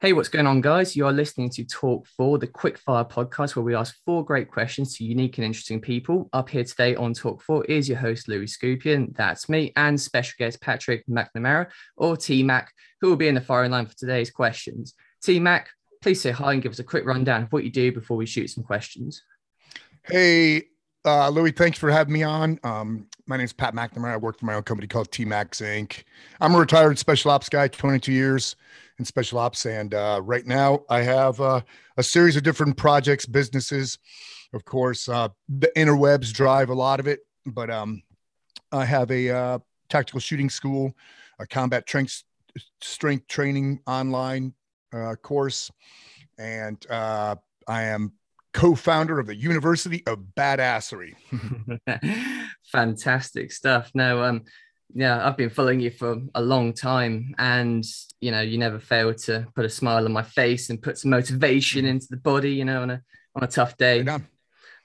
Hey, what's going on, guys? You are listening to Talk4, the quickfire podcast where we ask four great questions to unique and interesting people. Up here today on Talk4 is your host, Louis Scoopian, that's me, and special guest Patrick McNamara, or T Mac, who will be in the firing line for today's questions. T Mac, please say hi and give us a quick rundown of what you do before we shoot some questions. Hey, Louis, thanks for having me on. My name is Pat McNamara. I work for my own company called T Mac Inc. I'm a retired special ops guy, 22 years in special ops. And right now I have a series of different projects, businesses. Of course, the interwebs drive a lot of it, but I have a tactical shooting school, a combat strength training online course. And I am co-founder of the University of Badassery. Fantastic stuff. No, yeah, I've been following you for a long time, and you know, you never fail to put a smile on my face and put some motivation into the body, you know, on a tough day.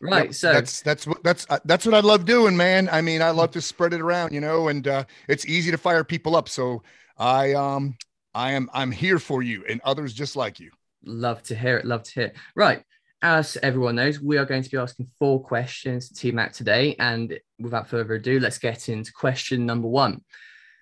Right. Yep. So that's what I love doing, man. I mean, I love to spread it around, you know, and it's easy to fire people up. So I'm here for you and others just like you. Love to hear it. Right. As everyone knows, we are going to be asking four questions to T-Mac today. And without further ado, let's get into question number one.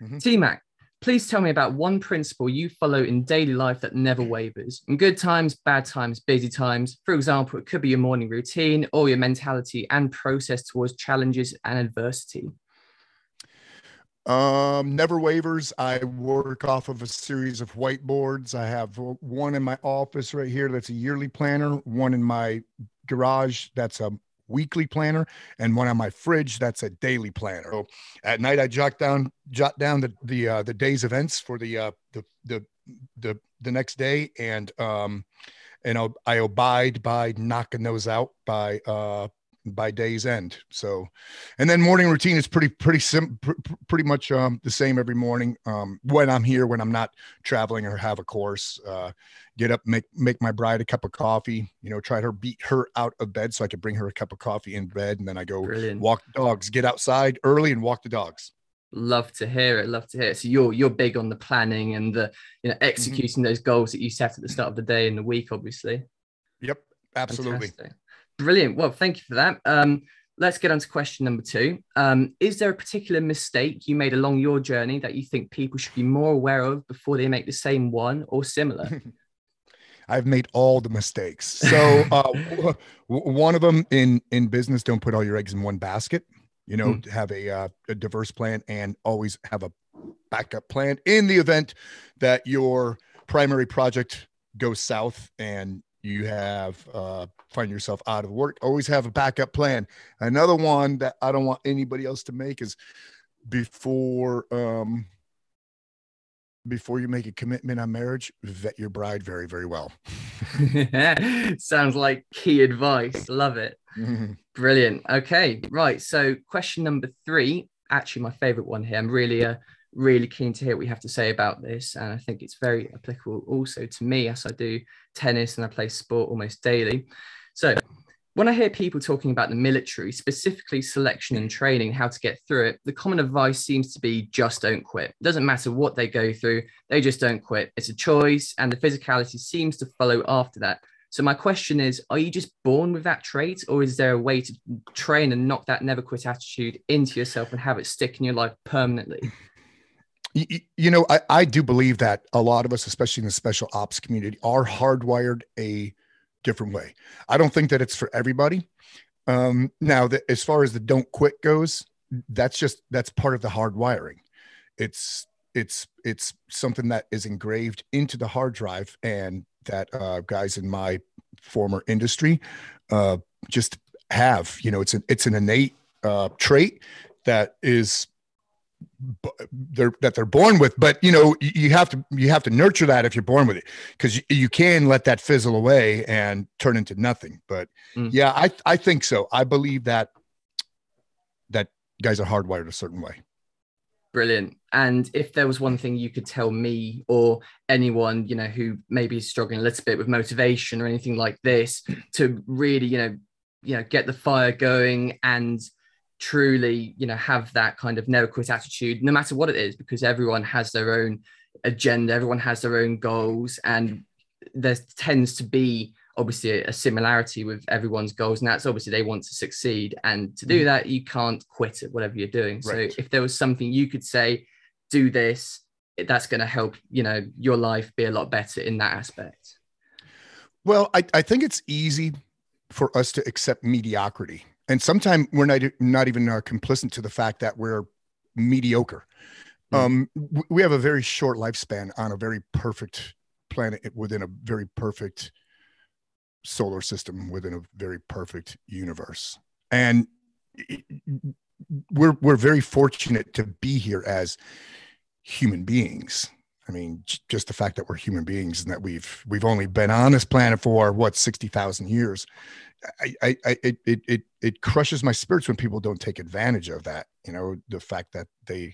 Mm-hmm. T-Mac, please tell me about one principle you follow in daily life that never wavers. In good times, bad times, busy times. For example, it could be your morning routine or your mentality and process towards challenges and adversity. Never wavers. I work off of a series of whiteboards. I have one in my office right here that's a yearly planner, one in my garage that's a weekly planner, and one on my fridge that's a daily planner. So at night I jot down the day's events for the next day, and I abide by knocking those out by day's end. So, and then morning routine is pretty much the same every morning. When I'm here, when I'm not traveling or have a course, get up, make my bride a cup of coffee, you know, try to beat her out of bed so I could bring her a cup of coffee in bed. And then I go walk the dogs, get outside early and walk the dogs. Love to hear it. So you're big on the planning and the, you know, executing those goals that you set at the start of the day and the week, obviously. Yep. Absolutely. Fantastic. Brilliant. Well, thank you for that. Let's get on to question number two. Is there a particular mistake you made along your journey that you think people should be more aware of before they make the same one or similar? I've made all the mistakes. So one of them in business, don't put all your eggs in one basket. You know, have a diverse plan and always have a backup plan in the event that your primary project goes south and you have find yourself out of work. Always have a backup plan. Another one that I don't want anybody else to make is before you make a commitment on marriage, vet your bride very, very well. Sounds like key advice. Love it. Mm-hmm. Brilliant. Okay, right. So question number three, actually my favorite one here. I'm really keen to hear what you have to say about this, and I think it's very applicable also to me, as I do tennis and I play sport almost daily. So when I hear people talking about the military, specifically selection and training, how to get through it, the common advice seems to be just don't quit. It doesn't matter what they go through, they just don't quit. It's a choice, and the physicality seems to follow after that. So my question is, are you just born with that trait, or is there a way to train and knock that never quit attitude into yourself and have it stick in your life permanently? You know, I do believe that a lot of us, especially in the special ops community, are hardwired a different way. I don't think that it's for everybody. Now, as far as the don't quit goes, that's part of the hardwiring. It's something that is engraved into the hard drive, and that guys in my former industry just have. You know, it's an innate trait that is. They're born with, but you know, you have to nurture that if you're born with it, because you can let that fizzle away and turn into nothing. But yeah, I think so. I believe that guys are hardwired a certain way. Brilliant. And if there was one thing you could tell me or anyone, you know, who maybe is struggling a little bit with motivation or anything like this, to really, you know, get the fire going and truly, you know, have that kind of never quit attitude, no matter what it is, because everyone has their own agenda, everyone has their own goals, and there tends to be obviously a similarity with everyone's goals, and that's obviously they want to succeed, and to do that you can't quit at whatever you're doing. So if there was something you could say, do this, that's going to help, you know, your life be a lot better in that aspect. Well, I think it's easy for us to accept mediocrity, and sometimes we're not even complicit to the fact that we're mediocre. We have a very short lifespan on a very perfect planet within a very perfect solar system, within a very perfect universe. And we're very fortunate to be here as human beings. I mean, just the fact that we're human beings and that we've only been on this planet for what, 60,000 years. It crushes my spirits when people don't take advantage of that. You know, the fact that they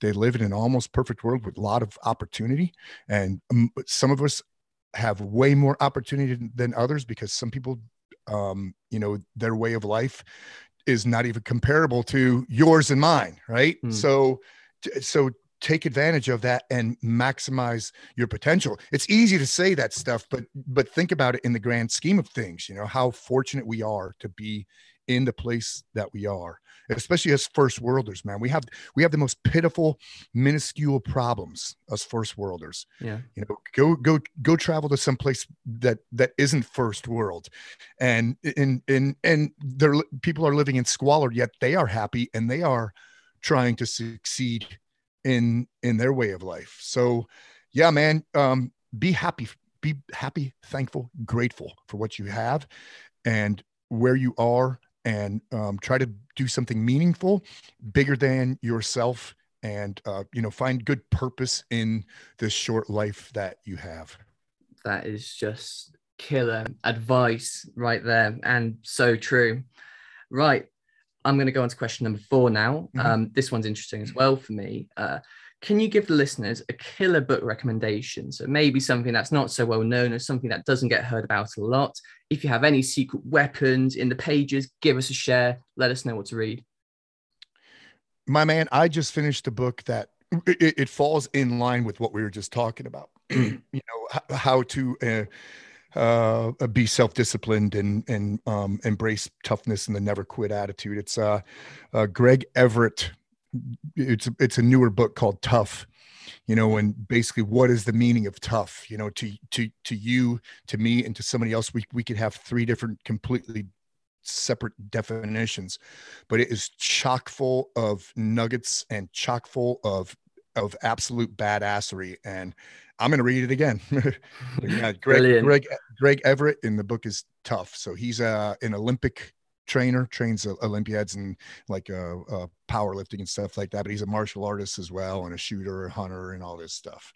live in an almost perfect world with a lot of opportunity, and some of us have way more opportunity than others, because some people, you know, their way of life is not even comparable to yours and mine. Right. So take advantage of that and maximize your potential. It's easy to say that stuff, but think about it in the grand scheme of things, you know, how fortunate we are to be in the place that we are, especially as first worlders, man. We have the most pitiful, minuscule problems as first worlders. Yeah. You know, go travel to some place that isn't first world, and their people are living in squalor, yet they are happy and they are trying to succeed in their way of life. So yeah, man, be happy, thankful, grateful for what you have and where you are, and try to do something meaningful, bigger than yourself, and you know, find good purpose in this short life that you have. That is just killer advice right there, and so true. Right, I'm going to go on to question number 4 now. This one's interesting as well for me. Can you give the listeners a killer book recommendation? So maybe something that's not so well known, or something that doesn't get heard about a lot. If you have any secret weapons in the pages, give us a share. Let us know what to read. My man, I just finished a book that it falls in line with what we were just talking about. You know, how to be self-disciplined and embrace toughness and the never quit attitude. It's Greg Everett. It's a newer book called Tough, you know, and basically what is the meaning of tough, you know, to you, to me, and to somebody else. We could have 3 different completely separate definitions, but it is chock full of nuggets and chock full of absolute badassery. And I'm going to read it again. Yeah, Greg Everett, and the book is Tough. So he's an Olympic trainer, trains Olympiads and like powerlifting and stuff like that. But he's a martial artist as well, and a shooter, a hunter, and all this stuff.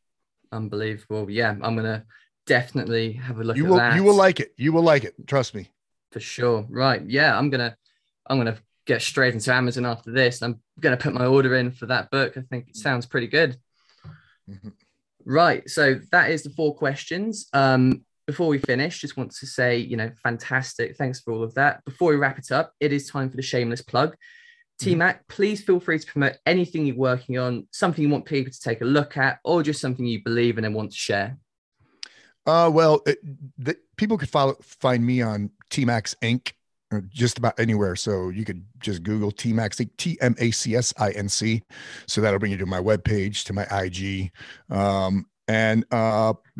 Unbelievable. Yeah, I'm going to definitely have a look at that. You will like it. You will like it. Trust me. For sure. Right. Yeah, I'm going to get straight into Amazon after this. I'm going to put my order in for that book. I think it sounds pretty good. Mm-hmm. Right. So that is the 4 questions. Before we finish, just want to say, you know, fantastic. Thanks for all of that. Before we wrap it up, it is time for the shameless plug. T Mac, please feel free to promote anything you're working on, something you want people to take a look at, or just something you believe in and want to share. People could find me on T Mac Inc. or just about anywhere. So you could just Google T Mac Inc, TMACSINC. So that'll bring you to my webpage, to my IG. And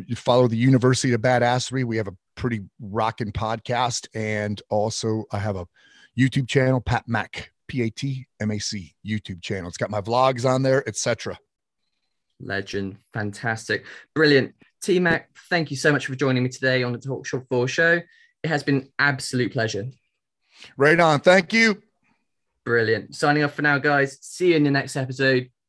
you follow the University of Badassery. We have a pretty rocking podcast. And also I have a YouTube channel, Pat Mac, PATMAC YouTube channel. It's got my vlogs on there, etc. Legend. Fantastic. Brilliant. T Mac, thank you so much for joining me today on the Talk4 show. It has been an absolute pleasure. Right on. Thank you. Brilliant. Signing off for now, guys. See you in the next episode.